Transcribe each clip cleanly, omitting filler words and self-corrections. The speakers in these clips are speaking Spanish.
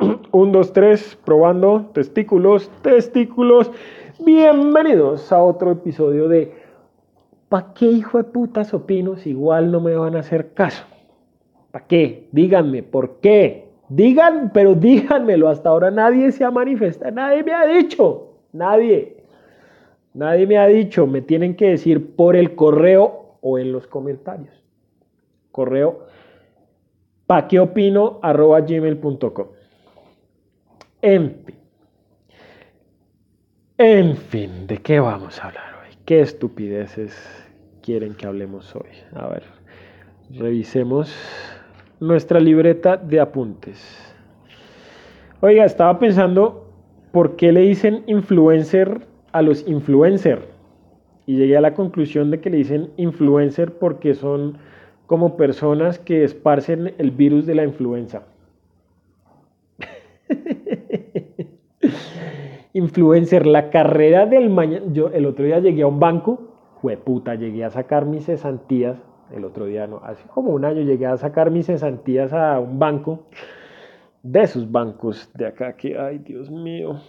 1, 2, 3, probando, testículos, testículos. Bienvenidos a otro episodio de ¿Pa qué hijo de putas opino si igual no me van a hacer caso? ¿Pa qué? Díganme, ¿por qué? Digan, pero díganmelo. Hasta ahora nadie se ha manifestado, nadie me ha dicho, nadie me ha dicho. Me tienen que decir por el correo o en los comentarios. Correo paqueopino@gmail.com. En fin, ¿de qué vamos a hablar hoy? ¿Qué estupideces quieren que hablemos hoy? A ver, revisemos nuestra libreta de apuntes. Oiga, estaba pensando por qué le dicen influencer a los influencer. Y llegué a la conclusión de que le dicen influencer porque son como personas que esparcen el virus de la influenza. Influencer, la carrera del mañana. Yo el otro día llegué a un banco, jueputa, llegué a sacar mis cesantías. El otro día no, hace como un año llegué a sacar mis cesantías a un banco. De esos bancos de acá que, ay Dios mío.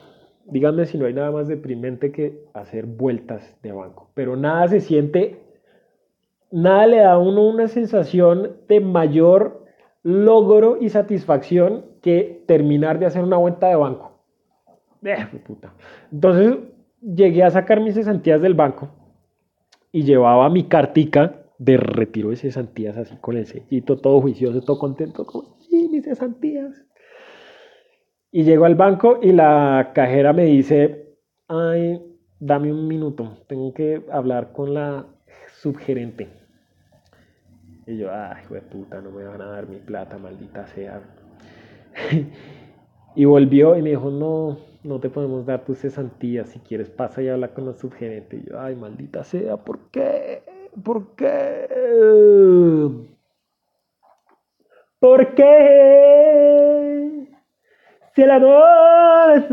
Díganme si no hay nada más deprimente que hacer vueltas de banco. Pero nada se siente. Nada le da a uno una sensación de mayor logro y satisfacción que terminar de hacer una vuelta de banco. Puta. Entonces llegué a sacar mis cesantías del banco y llevaba mi cartica de retiro de cesantías así con el sellito, todo juicioso, todo contento, como sí, mis cesantías. Y llego al banco y la cajera me dice, ay, dame un minuto, tengo que hablar con la subgerente. Y yo, ay, jueputa, no me van a dar mi plata, maldita sea. Y volvió y me dijo, no te podemos dar tus cesantías, si quieres pasa y habla con la subgerente. Y yo, ay, maldita sea, ¿por qué? ¿Por qué? ¿Por qué? Si el amor es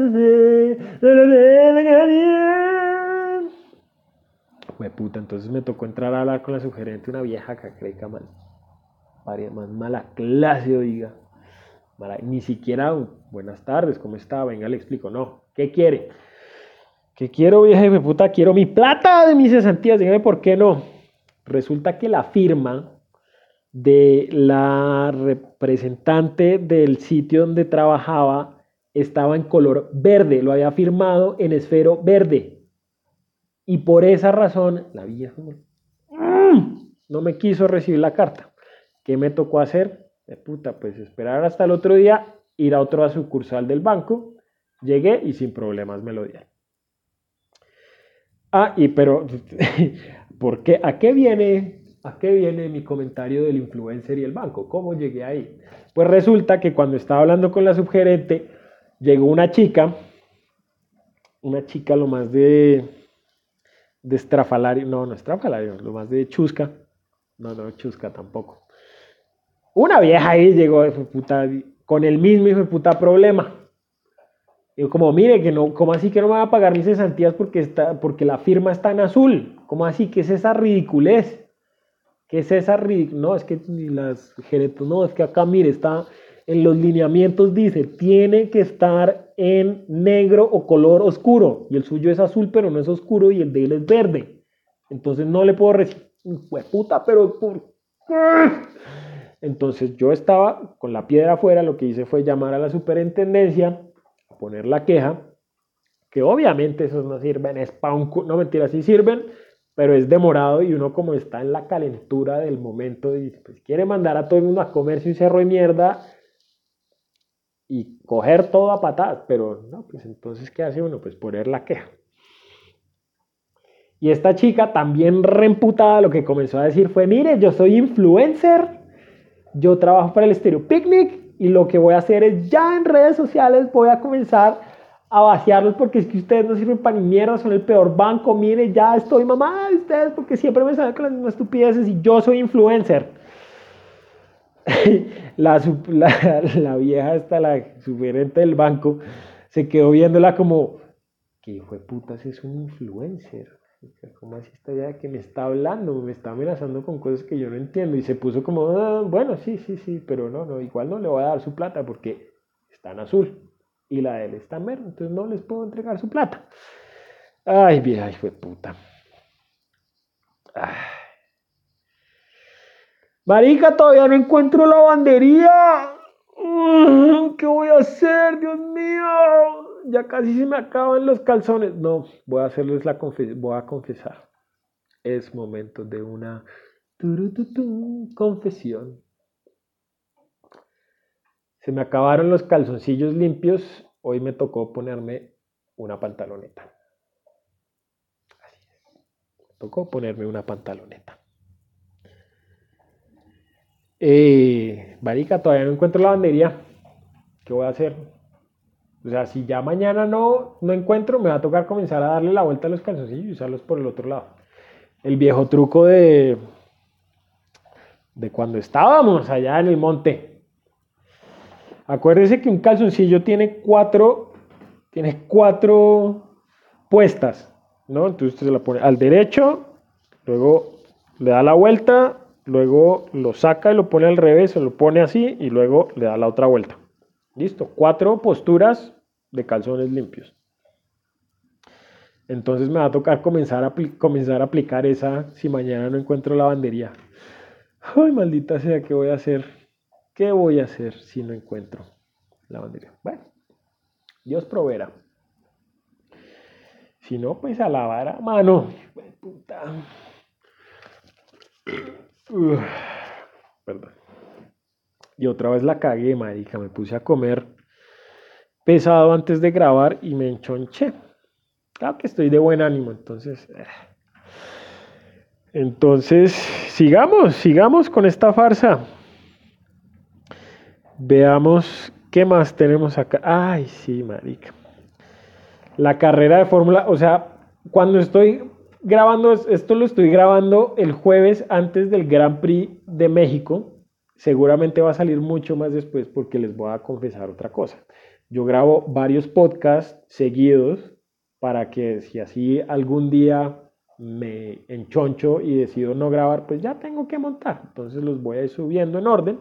así. Jueputa, entonces me tocó entrar a hablar con la sugerente, una vieja cacreca más mala clase, oiga. Ni siquiera, buenas tardes, ¿cómo está? Venga, le explico. No, ¿qué quiere? ¿Qué quiero, vieja jueputa? Quiero mi plata de mis cesantías, dígame por qué no. Resulta que la firma de la representante del sitio donde trabajaba estaba en color verde, lo había firmado en esfero verde. Y por esa razón, la vieja no me quiso recibir la carta. ¿Qué me tocó hacer? Puta, pues esperar hasta el otro día, ir a otra sucursal del banco. Llegué y sin problemas me lo dieron. Ah, y pero, ¿por qué? ¿A qué viene mi comentario del influencer y el banco? ¿Cómo llegué ahí? Pues resulta que cuando estaba hablando con la subgerente, llegó una chica lo más de estrafalario, no estrafalario, lo más de chusca, no chusca tampoco. Una vieja ahí llegó, puta, con el mismo hijo de puta problema. Yo como, mire, que no, ¿cómo así que no me va a pagar mis cesantías porque la firma está en azul? ¿Cómo así? ¿Qué es esa ridiculez? No, es que las gerentes, no, es que acá, mire, está en los lineamientos, dice, tiene que estar en negro o color oscuro. Y el suyo es azul, pero no es oscuro, y el de él es verde. Entonces no le puedo recibir. Puta, pero ¿por qué? Entonces yo estaba con la piedra afuera, lo que hice fue llamar a la superintendencia, poner la queja, que obviamente esos no sirven, es pa' un no, mentira, sí sirven, pero es demorado y uno como está en la calentura del momento y pues quiere mandar a todo el mundo a comerse un cerro de mierda y coger todo a patadas, pero no, pues entonces ¿qué hace uno? Pues poner la queja. Y esta chica también reemputada lo que comenzó a decir fue, mire, yo soy influencer, yo trabajo para el Estereo Picnic, y lo que voy a hacer es ya en redes sociales voy a comenzar a vaciarlos porque es que ustedes no sirven para ni mierda, son el peor banco, mire, ya estoy mamá de ustedes porque siempre me salen con las mismas estupideces y yo soy influencer. La vieja esta, la subgerente del banco, se quedó viéndola como, ¿qué hijo de putas es un influencer? ¿Cómo así está ya que me está hablando? Me está amenazando con cosas que yo no entiendo. Y se puso como, bueno, sí, pero no, igual no le voy a dar su plata porque está en azul y la de él está en verde, entonces no les puedo entregar su plata. Ay, bien, ay, fue puta. Ay. Marica, todavía no encuentro lavandería. ¿Qué voy a hacer? Dios mío. Ya casi se me acaban los calzones. No, voy a hacerles la confesión. Voy a confesar. Es momento de una confesión. Se me acabaron los calzoncillos limpios. Hoy me tocó ponerme una pantaloneta. Así es. Me tocó ponerme una pantaloneta. Marica, todavía no encuentro la lavandería. ¿Qué voy a hacer? O sea, si ya mañana no encuentro, me va a tocar comenzar a darle la vuelta a los calzoncillos y usarlos por el otro lado. El viejo truco de cuando estábamos allá en el monte. Acuérdense que un calzoncillo tiene cuatro puestas, ¿no? Entonces usted se la pone al derecho, luego le da la vuelta, luego lo saca y lo pone al revés, se lo pone así y luego le da la otra vuelta. Listo, 4 posturas de calzones limpios. Entonces me va a tocar comenzar a aplicar esa si mañana no encuentro lavandería. Ay, maldita sea, ¿qué voy a hacer? ¿Qué voy a hacer si no encuentro lavandería? Bueno, Dios proveerá. Si no, pues a lavar a mano. Puta. Uf, perdón. Y otra vez la cagué, marica, me puse a comer pesado antes de grabar y me enchonché. Claro que estoy de buen ánimo, entonces. Entonces, sigamos con esta farsa. Veamos qué más tenemos acá. Ay, sí, marica. La carrera de fórmula, o sea, cuando estoy grabando, esto lo estoy grabando el jueves antes del Grand Prix de México. Seguramente va a salir mucho más después porque les voy a confesar otra cosa. Yo grabo varios podcasts seguidos para que si así algún día me enchoncho y decido no grabar, pues ya tengo que montar. Entonces los voy a ir subiendo en orden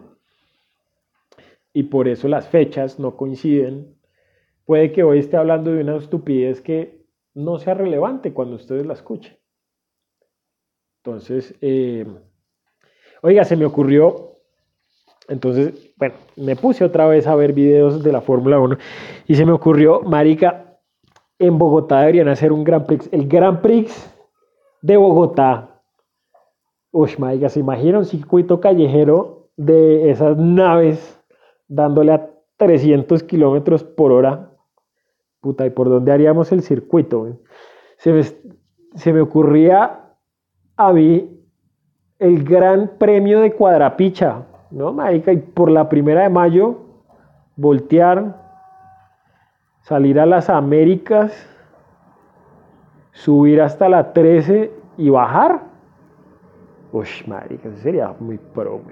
y por eso las fechas no coinciden. Puede que hoy esté hablando de una estupidez que no sea relevante cuando ustedes la escuchen. Entonces, oiga, se me ocurrió... Entonces, bueno, me puse otra vez a ver videos de la Fórmula 1 y se me ocurrió, marica, en Bogotá deberían hacer un Grand Prix. El Grand Prix de Bogotá. Uy, marica, ¿se imagina un circuito callejero de esas naves dándole a 300 kilómetros por hora? Puta, ¿y por dónde haríamos el circuito? Se me ocurría a mí el Gran Premio de Cuadrapicha. No, marica, y por la 1 de mayo voltear, salir a las Américas, subir hasta la 13 y bajar. Uy, marica, eso sería muy pro,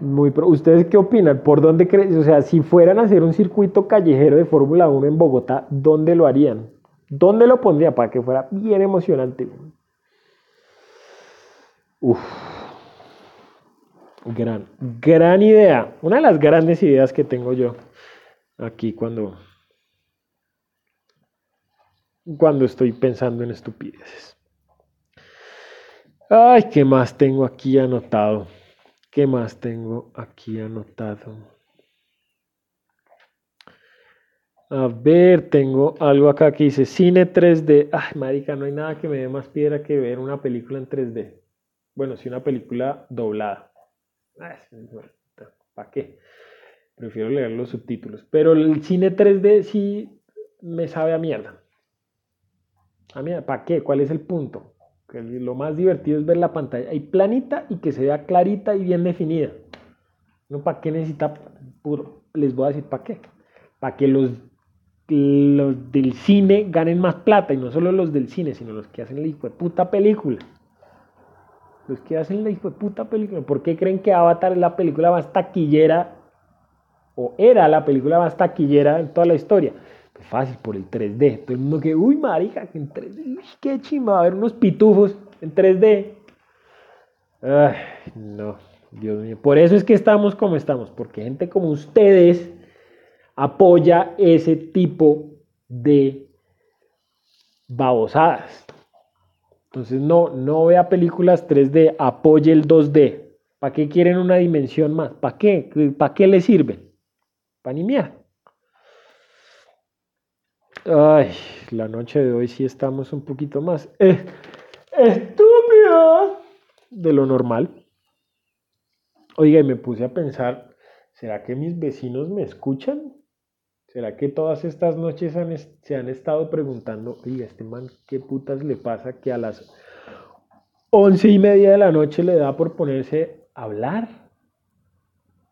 muy pro. ¿Ustedes qué opinan? ¿Por dónde creen? O sea, si fueran a hacer un circuito callejero de Fórmula 1 en Bogotá, ¿dónde lo harían? ¿Dónde lo pondría para que fuera bien emocionante? Uf. Gran idea, una de las grandes ideas que tengo yo aquí cuando estoy pensando en estupideces. Ay, ¿qué más tengo aquí anotado? A ver, tengo algo acá que dice cine 3D. Ay, marica, no hay nada que me dé más piedra que ver una película en 3D. Bueno, sí, una película doblada. ¿Para qué? Prefiero leer los subtítulos. Pero el cine 3D sí me sabe a mierda. ¿Para qué? ¿Cuál es el punto? Que lo más divertido es ver la pantalla ahí planita y que se vea clarita y bien definida. No, ¿para qué necesita? Les voy a decir ¿para qué? Para que los del cine ganen más plata. Y no solo los del cine, sino los que hacen la hijueputa película. Los que hacen la hijueputa película. ¿Por qué creen que Avatar es la película más taquillera? O era la película más taquillera en toda la historia. Pues fácil, por el 3D. Todo el mundo que, uy, marica, que en 3D. Uy, qué chimba, a ver unos pitufos en 3D. Ay, no. Dios mío. Por eso es que estamos como estamos, porque gente como ustedes apoya ese tipo de babosadas. Entonces no vea películas 3D, apoye el 2D. ¿Para qué quieren una dimensión más? ¿Para qué? ¿Para qué les sirven? Para ni mierda. Ay, la noche de hoy sí estamos un poquito más estúpidos de lo normal. Oiga, y me puse a pensar, ¿será que mis vecinos me escuchan? ¿Será que todas estas noches se han estado preguntando, oiga, este man, qué putas le pasa que a las 11:30 de la noche le da por ponerse a hablar?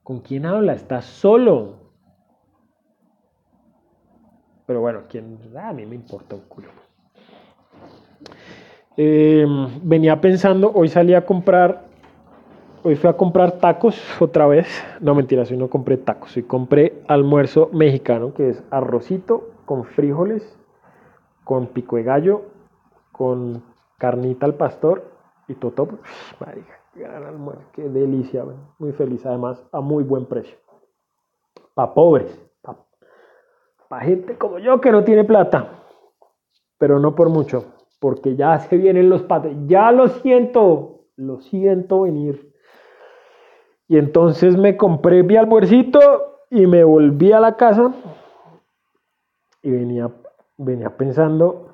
¿Con quién habla? ¿Está solo? Pero bueno, a mí me importa un culo. Venía pensando, hoy fui a comprar tacos otra vez. No, mentiras, hoy no compré tacos, hoy compré almuerzo mexicano, que es arrocito con frijoles, con pico de gallo, con carnita al pastor y totop. Marica, qué gran almuerzo, qué delicia, bueno, muy feliz, además a muy buen precio. Pa' pobres. Para gente como yo que no tiene plata, pero no por mucho, porque ya se vienen los patos, ya lo siento venir. Y entonces me compré mi almuercito y me volví a la casa y venía pensando,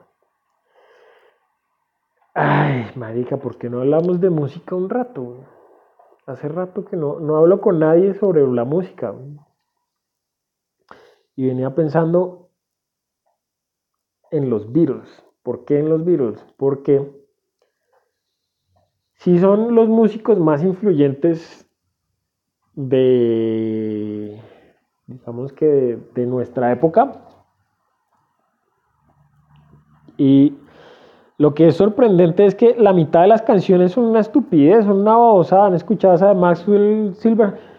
ay, marica, ¿por qué no hablamos de música un rato? Güey? Hace rato que no hablo con nadie sobre la música, güey. Y venía pensando en los Beatles. ¿Por qué en los Beatles? Porque sí son los músicos más influyentes de, digamos que de nuestra época. Y lo que es sorprendente es que la mitad de las canciones son una estupidez, son una babosada. ¿Han escuchado esa de Maxwell Silver?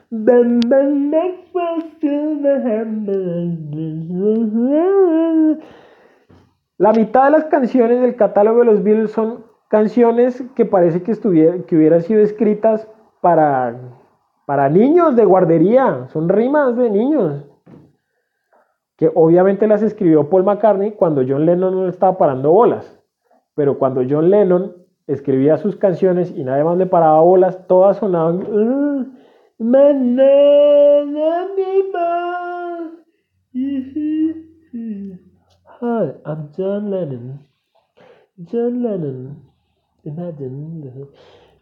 La mitad de las canciones del catálogo de los Beatles son canciones que parece que hubieran sido escritas para niños de guardería, son rimas de niños, que obviamente las escribió Paul McCartney cuando John Lennon no le estaba parando bolas, pero cuando John Lennon escribía sus canciones y nadie más le paraba bolas, todas sonaban... Hi, I'm John Lennon. John Lennon. Imagine.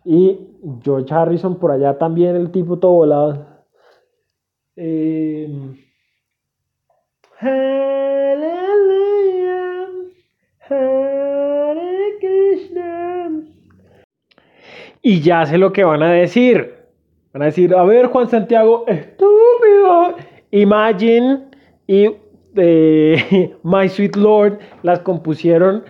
Y George Harrison por allá también, el tipo todo volado. Hallelujah, Hare Krishna. Y ya sé lo que van a decir. Van a decir, a ver, Juan Santiago, estúpido. Imagine y My Sweet Lord las compusieron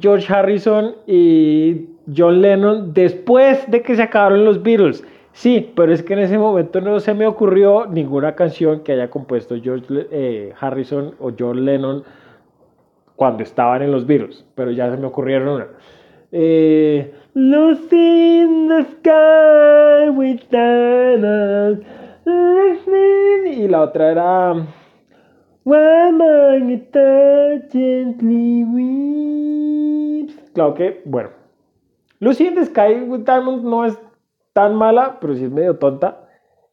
George Harrison y John Lennon después de que se acabaron los Beatles. Sí, pero es que en ese momento no se me ocurrió ninguna canción que haya compuesto George Harrison o John Lennon cuando estaban en los Beatles. Pero ya se me ocurrieron una. Lucy in the Sky with Diamonds. Y la otra era While My Guitar Gently Weeps. Claro que, bueno, Lucy in the Sky with Diamonds no es tan mala, pero sí es medio tonta.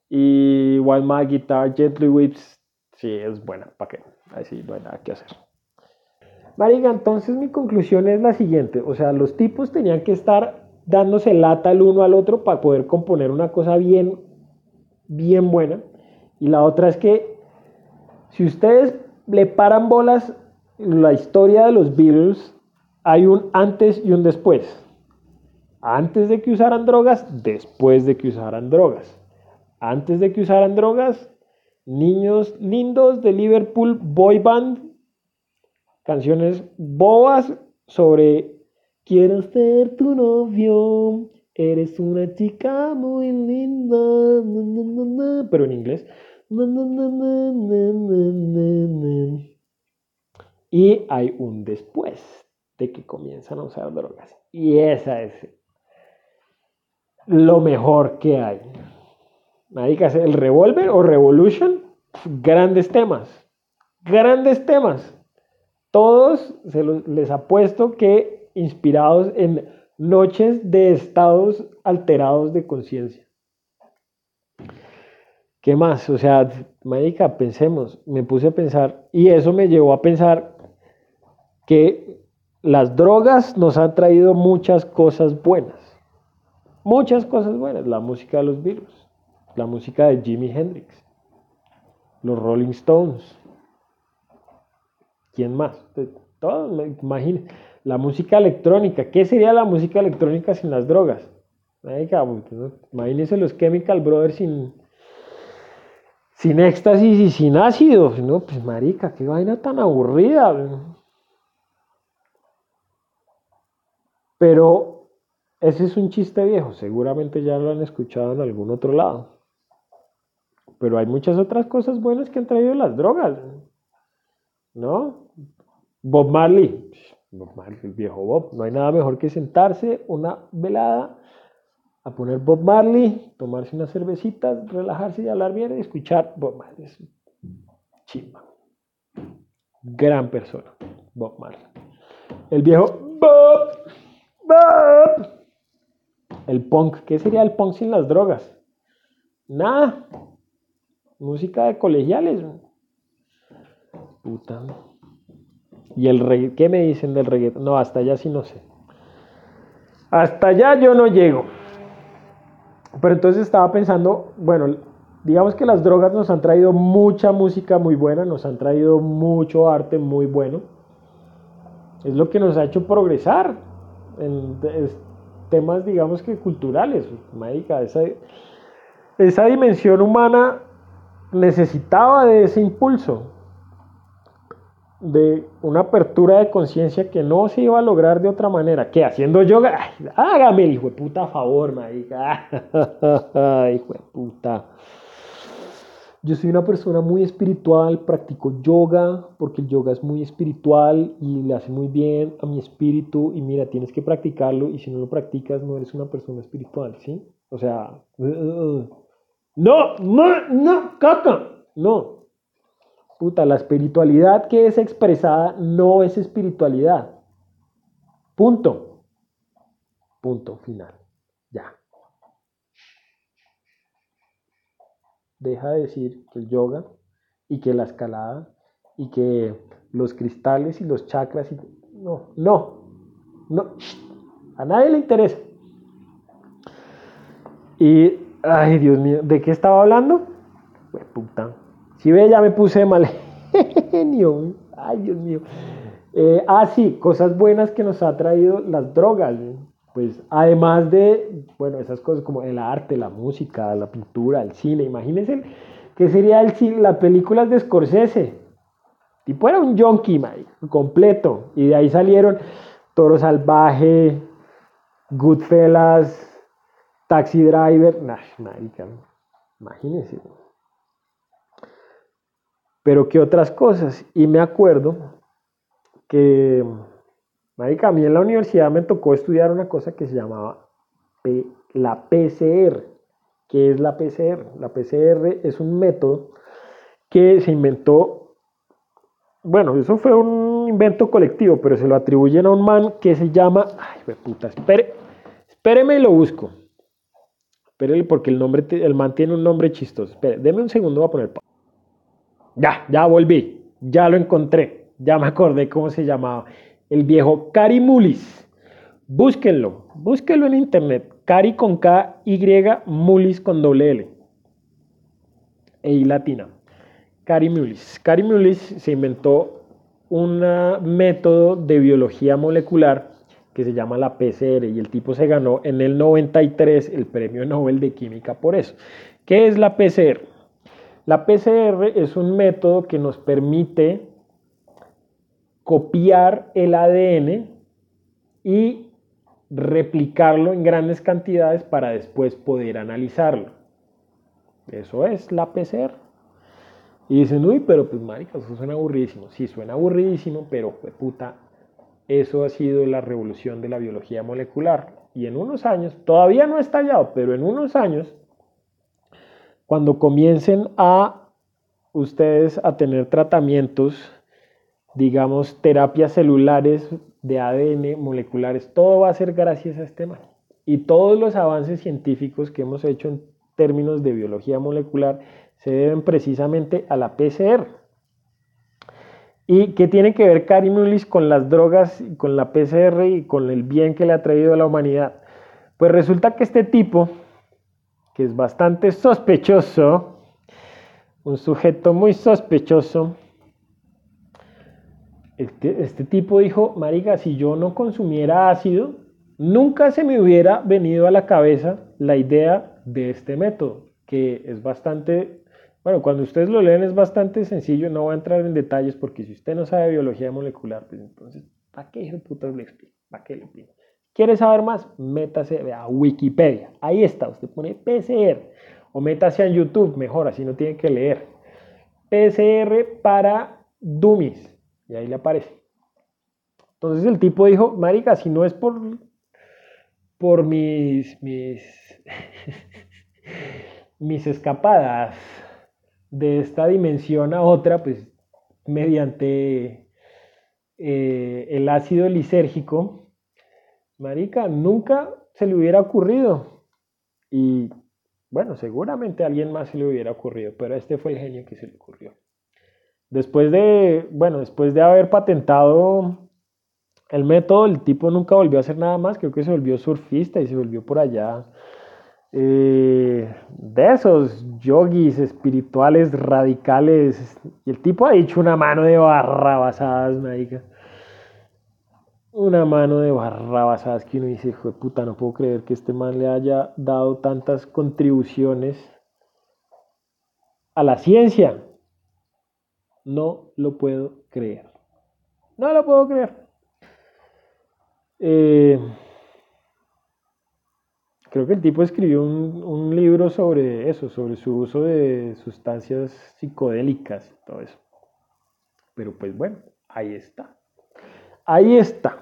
Y While My Guitar Gently Weeps sí es buena, ¿para qué? Ahí sí no hay nada que hacer. Marica, entonces mi conclusión es la siguiente, o sea, los tipos tenían que estar dándose lata el uno al otro para poder componer una cosa bien, bien buena. Y la otra es que si ustedes le paran bolas la historia de los Beatles, hay un antes y un después. Antes de que usaran drogas, después de que usaran drogas. Antes de que usaran drogas, niños lindos de Liverpool, boy band, canciones bobas sobre quiero ser tu novio, eres una chica muy linda, pero en inglés. Y hay un después de que comienzan a usar drogas. Y esa es lo mejor que hay. Maricas, el Revolver o Revolution, grandes temas. Grandes temas. Todos les apuesto que inspirados en noches de estados alterados de conciencia. ¿Qué más? O sea, marica, pensemos. Me puse a pensar y eso me llevó a pensar que las drogas nos han traído muchas cosas buenas. Muchas cosas buenas. La música de los Beatles, la música de Jimi Hendrix, los Rolling Stones. ¿Quién más? Todos, me imagino. La música electrónica. ¿Qué sería la música electrónica sin las drogas? Marica, imagínense los Chemical Brothers sin éxtasis y sin ácido. No, pues marica, qué vaina tan aburrida. Pero ese es un chiste viejo, seguramente ya lo han escuchado en algún otro lado. Pero hay muchas otras cosas buenas que han traído las drogas, ¿no? Bob Marley, el viejo Bob. No hay nada mejor que sentarse una velada a poner Bob Marley, tomarse unas cervecitas, relajarse y hablar bien y escuchar Bob Marley. Chimba. Gran persona, Bob Marley. El viejo Bob. El punk. ¿Qué sería el punk sin las drogas? Nada. Música de colegiales. Puta. ¿Y el reggaetón? ¿Qué me dicen del reggaetón? No, hasta allá sí no sé. Hasta allá yo no llego. Pero entonces estaba pensando, bueno, digamos que las drogas nos han traído mucha música muy buena, nos han traído mucho arte muy bueno. Es lo que nos ha hecho progresar en temas, digamos que culturales. Marica, esa dimensión humana necesitaba de ese impulso, de una apertura de conciencia que no se iba a lograr de otra manera que haciendo yoga. Ay, hágame el hijo de puta favor, marica. Ay, hijo de puta. Yo soy una persona muy espiritual, practico yoga porque el yoga es muy espiritual y le hace muy bien a mi espíritu. Y mira, tienes que practicarlo y si no lo practicas no eres una persona espiritual, ¿sí? O sea, no, caca, no. Puta, la espiritualidad que es expresada no es espiritualidad. Punto. Punto final. Ya. Deja de decir que el yoga y que la escalada y que los cristales y los chakras. No. A nadie le interesa. Y, ay, Dios mío, ¿de qué estaba hablando? Pues, puta. Si ve, ya me puse mal genio. Ay, Dios mío. Sí, cosas buenas que nos ha traído las drogas. Pues además de, bueno, esas cosas como el arte, la música, la pintura, el cine. Imagínense qué sería el cine, las películas de Scorsese. Tipo era un junkie, completo. Y de ahí salieron Toro Salvaje, Goodfellas, Taxi Driver. Nah, marica. Imagínense. Pero qué otras cosas, y me acuerdo que, marica, a mí en la universidad me tocó estudiar una cosa que se llamaba la PCR. ¿Qué es la PCR? La PCR es un método que se inventó, bueno, eso fue un invento colectivo, pero se lo atribuyen a un man que se llama, ay, me puta, espéreme y lo busco, espérele porque el man tiene un nombre chistoso, espéreme, deme un segundo, voy a poner Ya volví, ya lo encontré, ya me acordé cómo se llamaba. El viejo Kary Mullis. Búsquenlo en internet. Kary con K, Y, Mullis con doble L. Y latina. Kary Mullis. Kary Mullis se inventó un método de biología molecular que se llama la PCR y el tipo se ganó en el 93 el premio Nobel de Química por eso. ¿Qué es la PCR? La PCR es un método que nos permite copiar el ADN y replicarlo en grandes cantidades para después poder analizarlo. Eso es la PCR. Y dicen, uy, pero pues marica, eso suena aburridísimo. Sí, suena aburridísimo, pero pues, puta, eso ha sido la revolución de la biología molecular. y en unos años, todavía no ha estallado, pero en unos años, cuando comiencen a ustedes a tener tratamientos, digamos, terapias celulares de ADN, moleculares, todo va a ser gracias a este man. Y todos los avances científicos que hemos hecho en términos de biología molecular se deben precisamente a la PCR. ¿Y qué tiene que ver Kary Mullis con las drogas, con la PCR y con el bien que le ha traído a la humanidad? Pues resulta que este tipo, que es bastante sospechoso, un sujeto muy sospechoso, este tipo dijo, marica, si yo no consumiera ácido, nunca se me hubiera venido a la cabeza la idea de este método, que es bastante, bueno, cuando ustedes lo leen es bastante sencillo, no voy a entrar en detalles, porque si usted no sabe biología molecular, pues entonces, ¿para qué hijo de putas le explico? ¿Para qué le explico? ¿Quiere saber más? Métase a Wikipedia, ahí está, usted pone PCR, o métase a YouTube, mejor, así no tiene que leer, PCR para dummies, y ahí le aparece. Entonces el tipo dijo, marica, si no es por mis escapadas de esta dimensión a otra, pues mediante el ácido lisérgico, marica, nunca se le hubiera ocurrido. Y bueno, seguramente a alguien más se le hubiera ocurrido, pero este fue el genio que se le ocurrió. Después de haber patentado el método, el tipo nunca volvió a hacer nada más. Creo que se volvió surfista y se volvió por allá de esos yoguis espirituales radicales. Y el tipo ha dicho una mano de barrabasadas, marica. Una mano de barrabasadas que uno dice, hijo de puta, no puedo creer que este man le haya dado tantas contribuciones a la ciencia. No lo puedo creer. No lo puedo creer. Creo que el tipo escribió un libro sobre eso, sobre su uso de sustancias psicodélicas y todo eso. Pero pues bueno, ahí está. Ahí está.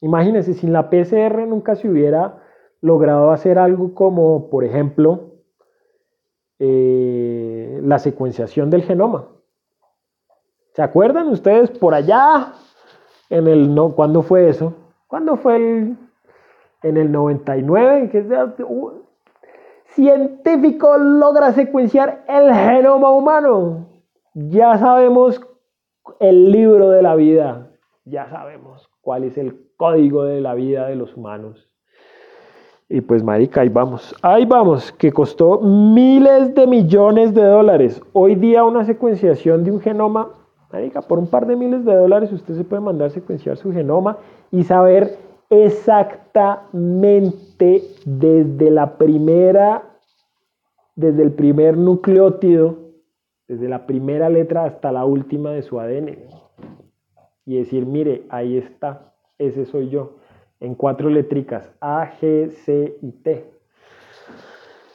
Imagínense, sin la PCR nunca se hubiera logrado hacer algo como, por ejemplo, la secuenciación del genoma. ¿Se acuerdan ustedes por allá? ¿Cuándo fue eso? ¿Cuándo fue en el 99? Que un científico logra secuenciar el genoma humano. Ya sabemos el libro de la vida. Ya sabemos cuál es el código de la vida de los humanos. Y pues, marica, ahí vamos. Ahí vamos, que costó miles de millones de dólares. Hoy día una secuenciación de un genoma, marica, por un par de miles de dólares usted se puede mandar secuenciar su genoma y saber exactamente desde el primer nucleótido, desde la primera letra hasta la última de su ADN. Y decir, mire, ahí está, ese soy yo, en 4 letricas, A, G, C y T.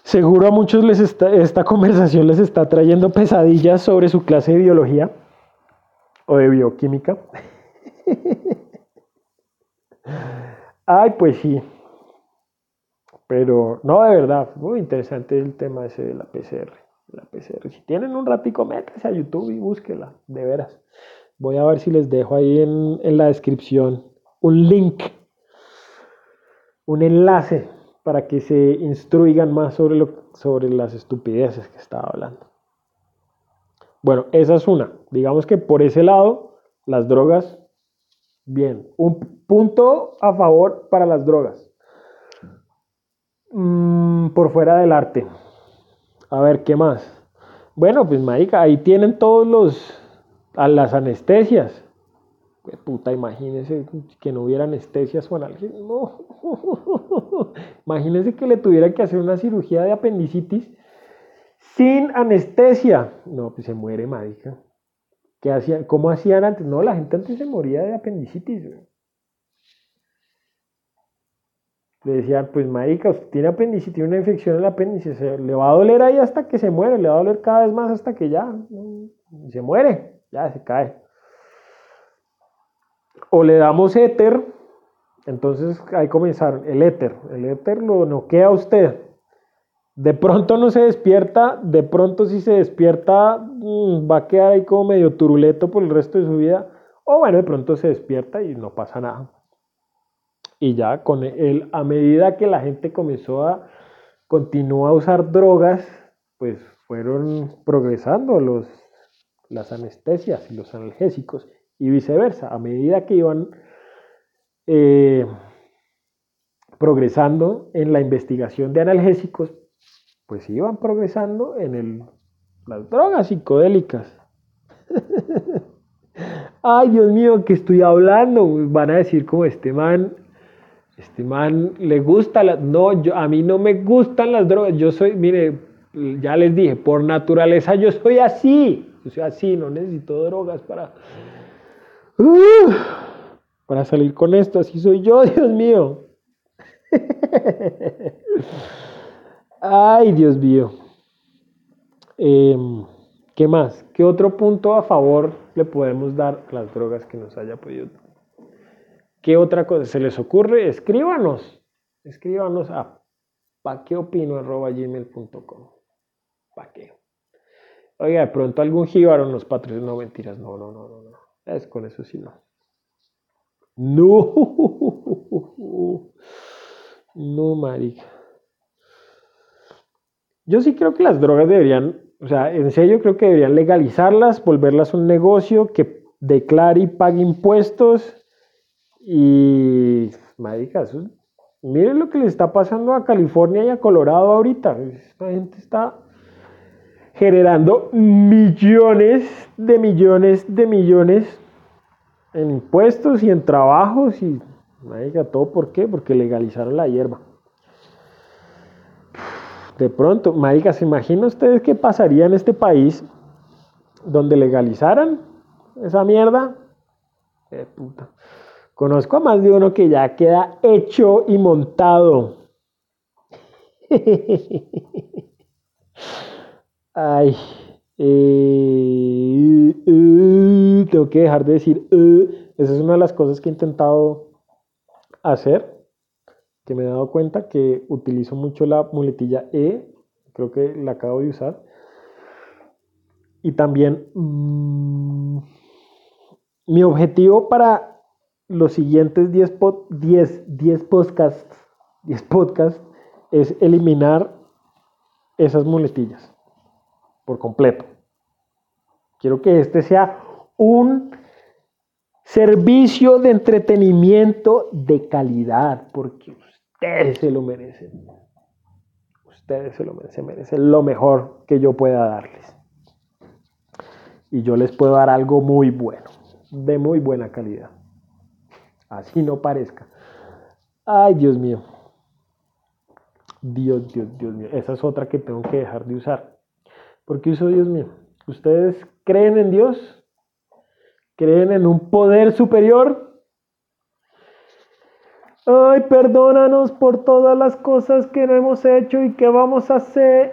Seguro a muchos esta conversación les está trayendo pesadillas sobre su clase de biología. O de bioquímica. Ay, pues sí. Pero, no, de verdad, muy interesante el tema ese de la PCR. Si tienen un ratico, métanse a YouTube y búsquela, de veras. Voy a ver si les dejo ahí en la descripción un link, un enlace, para que se instruigan más sobre las estupideces que estaba hablando. Bueno, esa es una. Digamos que por ese lado, las drogas, bien. Un punto a favor para las drogas. Por fuera del arte. A ver, ¿qué más? Bueno, pues, marica, ahí tienen las anestesias. Qué puta, imagínense que no hubiera anestesias o analgésicos. No. Imagínense que le tuviera que hacer una cirugía de apendicitis sin anestesia. No, pues se muere, marica. ¿Qué hacían? ¿Cómo hacían antes? No, la gente antes se moría de apendicitis, güey. Le decían, pues, marica, usted tiene apendicitis, una infección en el apéndice, le va a doler ahí hasta que se muere, le va a doler cada vez más hasta que ya se muere, ya se cae. O le damos éter Entonces ahí comenzaron, el éter lo noquea a usted. De pronto no se despierta, de pronto si se despierta va a quedar ahí como medio turuleto por el resto de su vida. O bueno, de pronto se despierta y no pasa nada. Y ya con él, a medida que la gente continuó a usar drogas, pues fueron progresando las anestesias y los analgésicos y viceversa. A medida que iban progresando en la investigación de analgésicos, pues iban progresando en las drogas psicodélicas. Ay, Dios mío, ¿qué estoy hablando? Van a decir como este man le gusta no, a mí no me gustan las drogas. Yo soy, mire, ya les dije, por naturaleza yo soy así. Yo soy así, no necesito drogas para salir con esto. Así soy yo, Dios mío. Ay, Dios mío. ¿Qué más? ¿Qué otro punto a favor le podemos dar a las drogas que nos haya podido? ¿Qué otra cosa se les ocurre? Escríbanos a paqueopino@gmail.com. Paqueo. Oiga, de pronto algún jíbaro nos patrocina. No, mentiras, no. Es con eso sí no. No. No, marica. Yo sí creo que las drogas deberían, o sea, en serio creo que deberían legalizarlas, volverlas un negocio que declare y pague impuestos. Y, marica, miren lo que le está pasando a California y a Colorado ahorita. Esta gente está generando millones de millones de millones en impuestos y en trabajos y, marica, ¿todo por qué? Porque legalizaron la hierba. De pronto, marica, ¿se imaginan ustedes qué pasaría en este país donde legalizaran esa mierda? ¡Qué puta! Conozco a más de uno que ya queda hecho y montado. Ay, tengo que dejar de decir. Esa es una de las cosas que he intentado hacer, que me he dado cuenta que utilizo mucho la muletilla e, creo que la acabo de usar. Y también mi objetivo para los siguientes 10 podcasts es eliminar esas muletillas por completo. Quiero que este sea un servicio de entretenimiento de calidad, porque ustedes se lo merecen. Ustedes se merecen lo mejor que yo pueda darles. Y yo les puedo dar algo muy bueno, de muy buena calidad. Así no parezca. Ay, Dios mío. Dios mío. Esa es otra que tengo que dejar de usar. ¿Por qué uso Dios mío? ¿Ustedes creen en Dios? ¿Creen en un poder superior? Ay, perdónanos por todas las cosas que no hemos hecho y que vamos a hacer.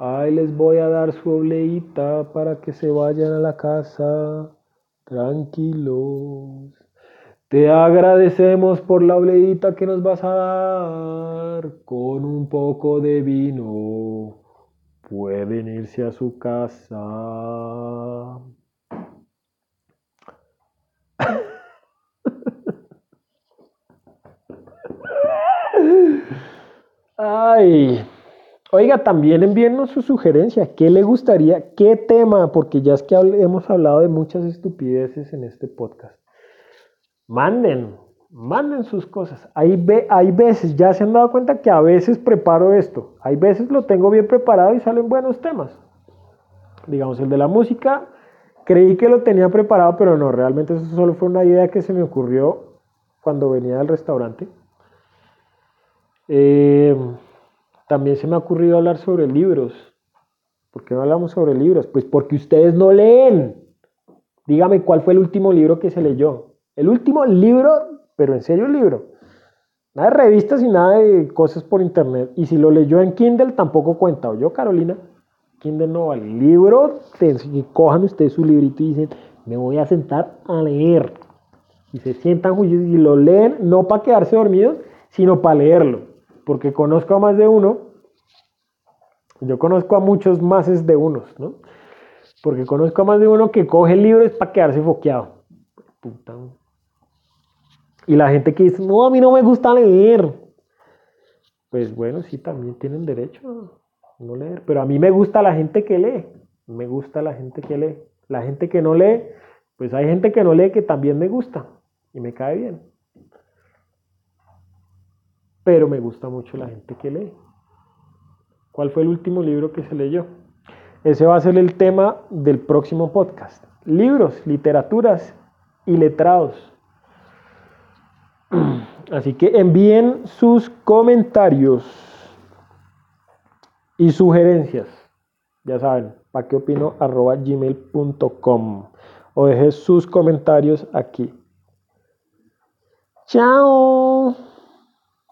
Ay, les voy a dar su obleíta para que se vayan a la casa. Tranquilos, te agradecemos por la obleíta que nos vas a dar. Con un poco de vino pueden irse a su casa. Ay, oiga, también envíennos su sugerencia. ¿Qué le gustaría? ¿Qué tema? Porque ya es que hemos hablado de muchas estupideces en este podcast. Manden sus cosas. Hay veces, ya se han dado cuenta que a veces preparo esto. Hay veces lo tengo bien preparado y salen buenos temas. Digamos, el de la música, creí que lo tenía preparado, pero no, realmente eso solo fue una idea que se me ocurrió cuando venía del restaurante. También se me ha ocurrido hablar sobre libros. ¿Por qué no hablamos sobre libros? Pues porque ustedes no leen. Dígame cuál fue el último libro que se leyó. El último libro, pero en serio libro. Nada de revistas y nada de cosas por internet. Y si lo leyó en Kindle tampoco cuenta. ¿O yo, Carolina? Kindle no vale. Libro, cojan ustedes su librito y dicen, me voy a sentar a leer. y se sientan juiciosos y lo leen, no para quedarse dormidos, sino para leerlo, porque conozco a más de uno, yo conozco a muchos máses de unos, ¿no? Porque conozco a más de uno que coge libros para quedarse foqueado. Puta. Y la gente que dice, no, a mí no me gusta leer. Pues bueno, sí, también tienen derecho a no leer, pero a mí me gusta la gente que lee, me gusta la gente que lee. La gente que no lee, pues hay gente que no lee que también me gusta y me cae bien. Pero me gusta mucho la gente que lee. ¿Cuál fue el último libro que se leyó? Ese va a ser el tema del próximo podcast. Libros, literaturas y letrados. Así que envíen sus comentarios y sugerencias. Ya saben, paqueopino@gmail.com o dejen sus comentarios aquí. ¡Chao!